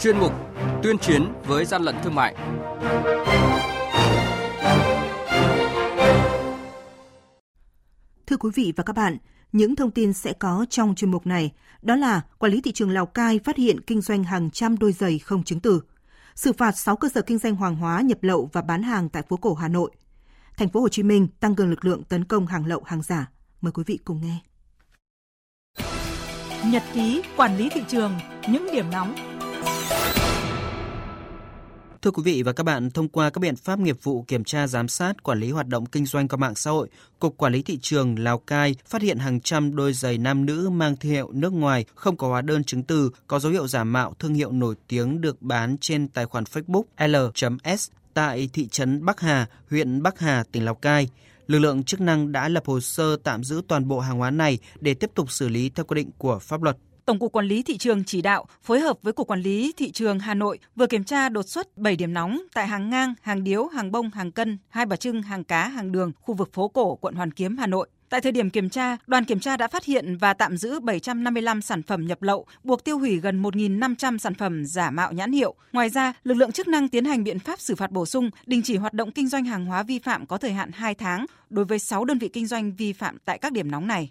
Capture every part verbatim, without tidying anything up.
chuyên mục tuyên chiến với gian lận thương mại. Thưa quý vị và các bạn, những thông tin sẽ có trong chuyên mục này đó là quản lý thị trường Lào Cai phát hiện kinh doanh hàng trăm đôi giày không chứng từ, xử phạt sáu cơ sở kinh doanh hàng hóa nhập lậu và bán hàng tại phố cổ Hà Nội. Thành phố Hồ Chí Minh tăng cường lực lượng tấn công hàng lậu hàng giả. Mời quý vị cùng nghe. Nhật ký quản lý thị trường, những điểm nóng. Thưa quý vị và các bạn, thông qua các biện pháp nghiệp vụ kiểm tra giám sát quản lý hoạt động kinh doanh qua mạng xã hội, Cục Quản lý Thị trường Lào Cai phát hiện hàng trăm đôi giày nam nữ mang thương hiệu nước ngoài không có hóa đơn chứng từ, có dấu hiệu giả mạo thương hiệu nổi tiếng được bán trên tài khoản Facebook L S tại thị trấn Bắc Hà, huyện Bắc Hà, tỉnh Lào Cai. Lực lượng chức năng đã lập hồ sơ tạm giữ toàn bộ hàng hóa này để tiếp tục xử lý theo quy định của pháp luật. Tổng cục Quản lý Thị trường chỉ đạo phối hợp với Cục Quản lý Thị trường Hà Nội vừa kiểm tra đột xuất bảy điểm nóng tại hàng ngang, hàng điếu, hàng bông, hàng cân, Hai Bà Trưng, hàng cá, hàng đường, khu vực phố cổ, quận Hoàn Kiếm, Hà Nội. Tại thời điểm kiểm tra, đoàn kiểm tra đã phát hiện và tạm giữ bảy trăm năm mươi lăm sản phẩm nhập lậu, buộc tiêu hủy gần một nghìn năm trăm sản phẩm giả mạo nhãn hiệu. Ngoài ra, lực lượng chức năng tiến hành biện pháp xử phạt bổ sung, đình chỉ hoạt động kinh doanh hàng hóa vi phạm có thời hạn hai tháng đối với sáu đơn vị kinh doanh vi phạm tại các điểm nóng này.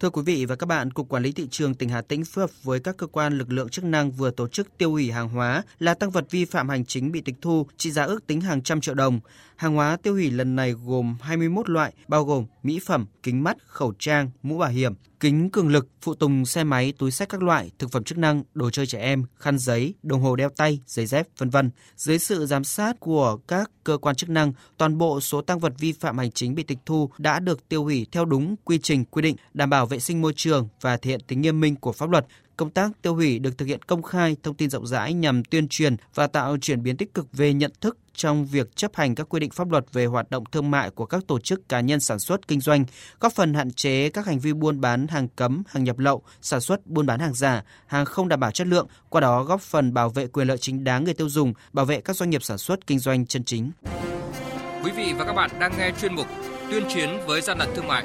Thưa quý vị và các bạn, Cục Quản lý Thị trường tỉnh Hà Tĩnh phối hợp với các cơ quan lực lượng chức năng vừa tổ chức tiêu hủy hàng hóa là tang vật vi phạm hành chính bị tịch thu, trị giá ước tính hàng trăm triệu đồng. Hàng hóa tiêu hủy lần này gồm hai mươi mốt loại, bao gồm mỹ phẩm, kính mắt, khẩu trang, mũ bảo hiểm, kính cường lực, phụ tùng xe máy, túi xách các loại, thực phẩm chức năng, đồ chơi trẻ em, khăn giấy, đồng hồ đeo tay, giày dép, vân vân. Dưới sự giám sát của các cơ quan chức năng, toàn bộ số tang vật vi phạm hành chính bị tịch thu đã được tiêu hủy theo đúng quy trình quy định, đảm bảo vệ sinh môi trường và thể hiện tính nghiêm minh của pháp luật. Công tác tiêu hủy được thực hiện công khai, thông tin rộng rãi nhằm tuyên truyền và tạo chuyển biến tích cực về nhận thức trong việc chấp hành các quy định pháp luật về hoạt động thương mại của các tổ chức, cá nhân sản xuất kinh doanh, góp phần hạn chế các hành vi buôn bán hàng cấm, hàng nhập lậu, sản xuất buôn bán hàng giả, hàng không đảm bảo chất lượng, qua đó góp phần bảo vệ quyền lợi chính đáng người tiêu dùng, bảo vệ các doanh nghiệp sản xuất kinh doanh chân chính. Quý vị và các bạn đang nghe chuyên mục Tuyên chiến với gian lận thương mại.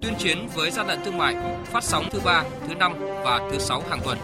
Tuyên chiến với gian lận thương mại phát sóng thứ ba, thứ năm và thứ sáu hàng tuần.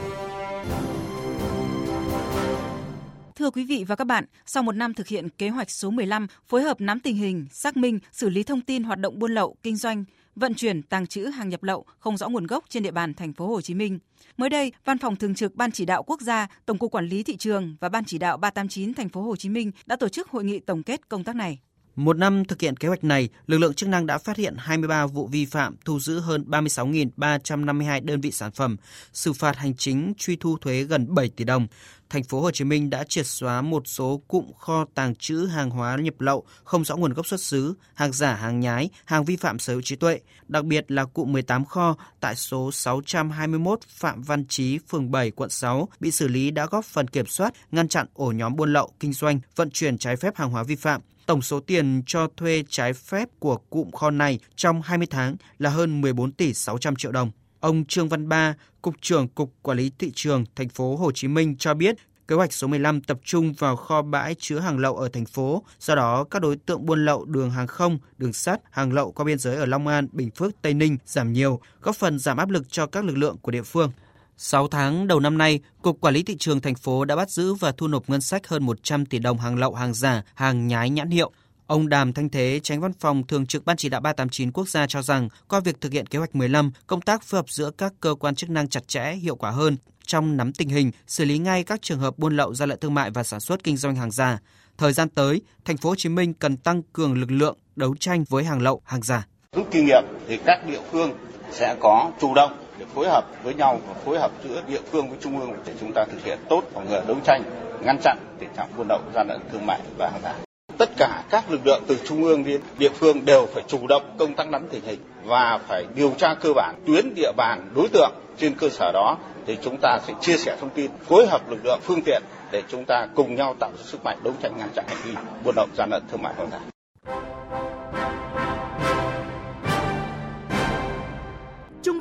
Thưa quý vị và các bạn, sau một năm thực hiện kế hoạch số mười lăm phối hợp nắm tình hình, xác minh, xử lý thông tin hoạt động buôn lậu, kinh doanh, vận chuyển, tàng trữ hàng nhập lậu không rõ nguồn gốc trên địa bàn thành phố Hồ Chí Minh. Mới đây, Văn phòng thường trực Ban Chỉ đạo Quốc gia, Tổng cục Quản lý Thị trường và Ban Chỉ đạo ba tám chín thành phố Hồ Chí Minh đã tổ chức hội nghị tổng kết công tác này. Một năm thực hiện kế hoạch này, lực lượng chức năng đã phát hiện hai mươi ba vụ vi phạm, thu giữ hơn ba mươi sáu nghìn ba trăm năm mươi hai đơn vị sản phẩm, xử phạt hành chính, truy thu thuế gần bảy tỷ đồng. Thành phố Hồ Chí Minh đã triệt xóa một số cụm kho tàng trữ hàng hóa nhập lậu không rõ nguồn gốc xuất xứ, hàng giả, hàng nhái, hàng vi phạm sở hữu trí tuệ, đặc biệt là cụm mười tám kho tại số sáu trăm hai mươi mốt Phạm Văn Chí, phường bảy, quận sáu bị xử lý đã góp phần kiểm soát, ngăn chặn ổ nhóm buôn lậu, kinh doanh, vận chuyển trái phép hàng hóa vi phạm. Tổng số tiền cho thuê trái phép của cụm kho này trong hai mươi tháng là hơn mười bốn tỷ sáu trăm triệu đồng. Ông Trương Văn Ba, Cục trưởng Cục Quản lý Thị trường thành phố Hồ Chí Minh cho biết, kế hoạch số mười lăm tập trung vào kho bãi chứa hàng lậu ở thành phố, do đó các đối tượng buôn lậu đường hàng không, đường sắt, hàng lậu qua biên giới ở Long An, Bình Phước, Tây Ninh giảm nhiều, góp phần giảm áp lực cho các lực lượng của địa phương. sáu tháng đầu năm nay, Cục Quản lý Thị trường thành phố đã bắt giữ và thu nộp ngân sách hơn một trăm tỷ đồng hàng lậu, hàng giả, hàng nhái nhãn hiệu. Ông Đàm Thanh Thế, Chánh Văn phòng Thường trực Ban Chỉ đạo ba tám chín Quốc gia cho rằng, qua việc thực hiện kế hoạch mười lăm, công tác phối hợp giữa các cơ quan chức năng chặt chẽ, hiệu quả hơn trong nắm tình hình, xử lý ngay các trường hợp buôn lậu, gian lận thương mại và sản xuất kinh doanh hàng giả. Thời gian tới, thành phố Hồ Chí Minh cần tăng cường lực lượng đấu tranh với hàng lậu, hàng giả. Rút kinh nghiệm thì các địa phương sẽ có chủ động để phối hợp với nhau và phối hợp giữa địa phương với trung ương để chúng ta thực hiện tốt phòng ngừa, đấu tranh, ngăn chặn tình trạng buôn lậu, gian lận thương mại và hàng giả. tất cả các lực lượng từ trung ương đến địa phương đều phải chủ động công tác nắm tình hình và phải điều tra cơ bản tuyến địa bàn đối tượng. Trên cơ sở đó thì chúng ta sẽ chia sẻ thông tin, phối hợp lực lượng phương tiện để chúng ta cùng nhau tạo ra sức mạnh đấu tranh ngăn chặn hành vi buôn lậu gian lận thương mại hàng giả. Chung